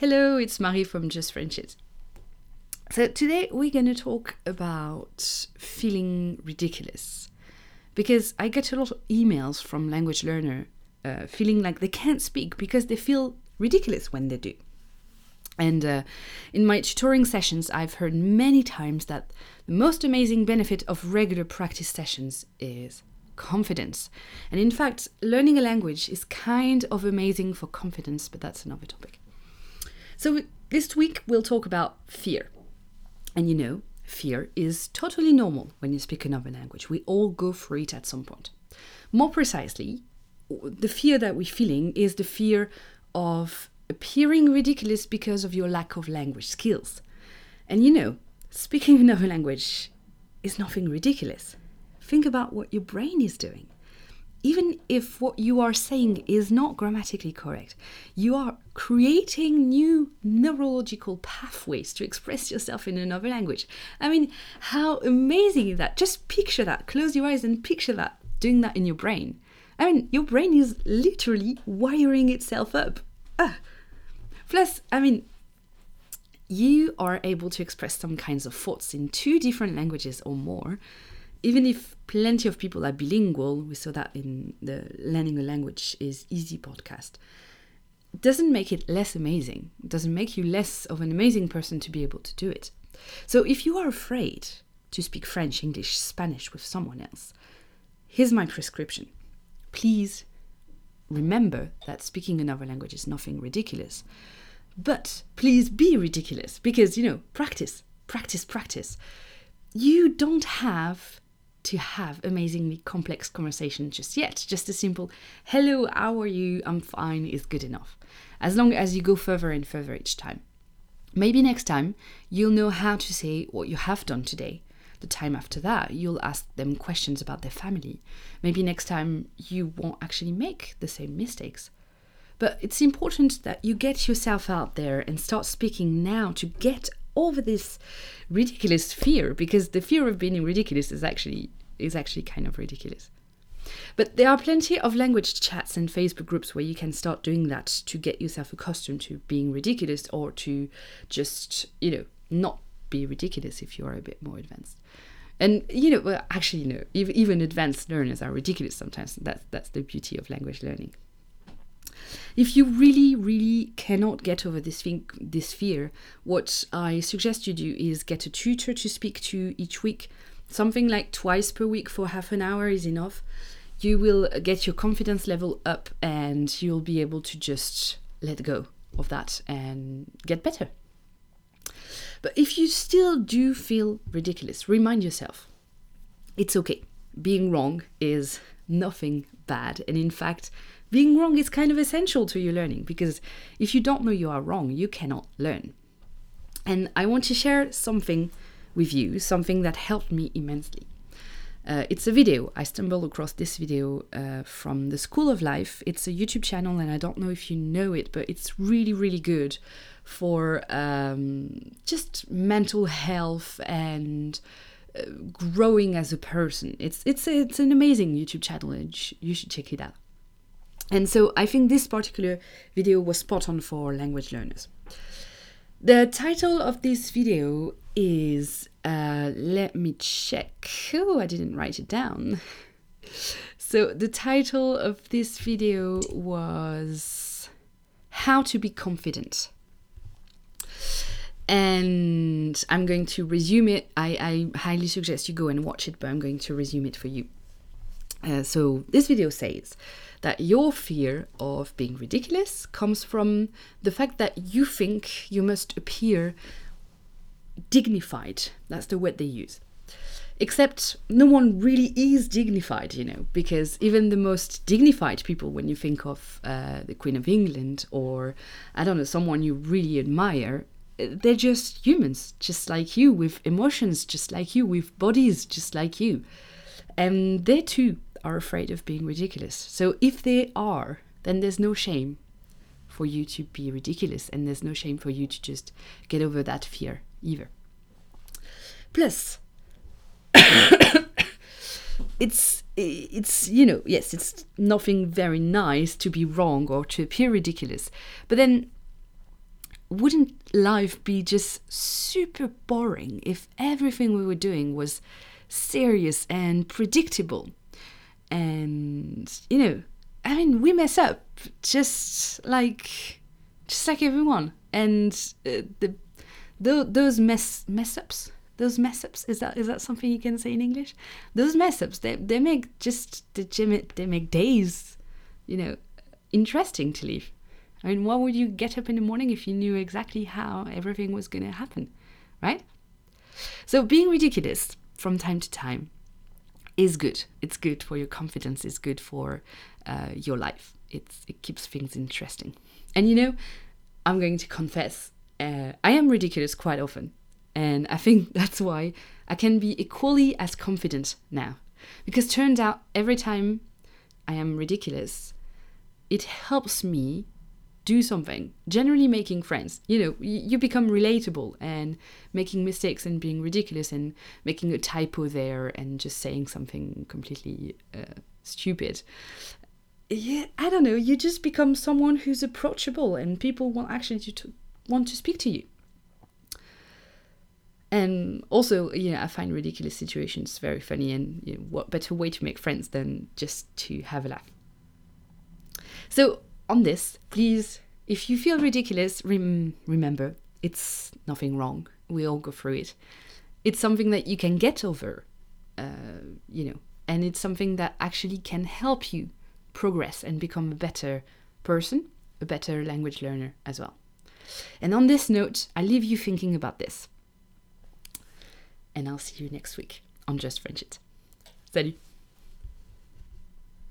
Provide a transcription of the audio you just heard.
Hello, it's Marie from Just French It. So today we're going to talk about feeling ridiculous, because I get a lot of emails from language learners feeling like they can't speak because they feel ridiculous when they do. And in my tutoring sessions, I've heard many times that the most amazing benefit of regular practice sessions is confidence. And in fact, learning a language is kind of amazing for confidence, but that's another topic. So this week we'll talk about fear. And you know, fear is totally normal when you speak another language. We all go through it at some point. More precisely, the fear that we're feeling is the fear of appearing ridiculous because of your lack of language skills. And you know, speaking another language is nothing ridiculous. Think about what your brain is doing. Even if what you are saying is not grammatically correct, you are creating new neurological pathways to express yourself in another language. I mean, how amazing is that? Just picture that. Close your eyes and picture that, doing that in your brain. I mean, your brain is literally wiring itself up. Plus, I mean, you are able to express some kinds of thoughts in two different languages or more, even if plenty of people are bilingual. We saw that in the Learning a Language is Easy podcast. It doesn't make it less amazing. It doesn't make you less of an amazing person to be able to do it. So if you are afraid to speak French, English, Spanish with someone else, here's my prescription. Please remember that speaking another language is nothing ridiculous. But please be ridiculous, because, you know, practice, practice, practice. You don't have to have amazingly complex conversations just yet. Just a simple, hello, how are you, I'm fine, is good enough. As long as you go further and further each time. Maybe next time you'll know how to say what you have done today. The time after that, you'll ask them questions about their family. Maybe next time you won't actually make the same mistakes. But it's important that you get yourself out there and start speaking now to get over this ridiculous fear, because the fear of being ridiculous is actually kind of ridiculous. But there are plenty of language chats and Facebook groups where you can start doing that to get yourself accustomed to being ridiculous, or to just, you know, not be ridiculous if you are a bit more advanced. And, you know, well, actually, no, even advanced learners are ridiculous sometimes. That's the beauty of language learning. If you really, really cannot get over this fear, what I suggest you do is get a tutor to speak to each week. Something like twice per week for half an hour is enough. You will get your confidence level up, and you'll be able to just let go of that and get better. But if you still do feel ridiculous, remind yourself, it's okay. Being wrong is nothing bad. And in fact, being wrong is kind of essential to your learning, because if you don't know you are wrong, you cannot learn. And I want to share something with you, something that helped me immensely. It's a video. I stumbled across this video from the School of Life. It's a YouTube channel, and I don't know if you know it, but it's really, really good for just mental health and growing as a person. It's an amazing YouTube channel, and you should check it out. And so I think this particular video was spot on for language learners. The title of this video is, let me check. Oh, I didn't write it down. So the title of this video was How to Be Confident. And I'm going to resume it. I highly suggest you go and watch it, but I'm going to resume it for you. So this video says that your fear of being ridiculous comes from the fact that you think you must appear dignified. That's the word they use. Except no one really is dignified, you know, because even the most dignified people, when you think of the Queen of England, or, I don't know, someone you really admire, they're just humans, just like you, with emotions, just like you, with bodies, just like you. And they too are afraid of being ridiculous. So if they are, then there's no shame for you to be ridiculous, and there's no shame for you to just get over that fear either. Plus, it's you know, yes, it's nothing very nice to be wrong or to appear ridiculous. But then wouldn't life be just super boring if everything we were doing was serious and predictable? And, you know, I mean, we mess up just like everyone. And those mess ups, is that something you can say in English? Those mess ups, they make days, you know, interesting to live. I mean, why would you get up in the morning if you knew exactly how everything was going to happen, right? So being ridiculous from time to time is good. It's good for your confidence. It's good for your life. It keeps things interesting. And, you know, I'm going to confess, I am ridiculous quite often. And I think that's why I can be equally as confident now. Because it turns out every time I am ridiculous, it helps me do something, generally making friends. You know, you become relatable, and making mistakes and being ridiculous and making a typo there and just saying something completely stupid. Yeah, I don't know, you just become someone who's approachable and people will actually want to speak to you. And also, you know, I find ridiculous situations very funny, and, you know, what better way to make friends than just to have a laugh. So on this, please, if you feel ridiculous, remember, it's nothing wrong. We all go through it. It's something that you can get over, you know, and it's something that actually can help you progress and become a better person, a better language learner as well. And on this note, I leave you thinking about this. And I'll see you next week on Just French It. Salut!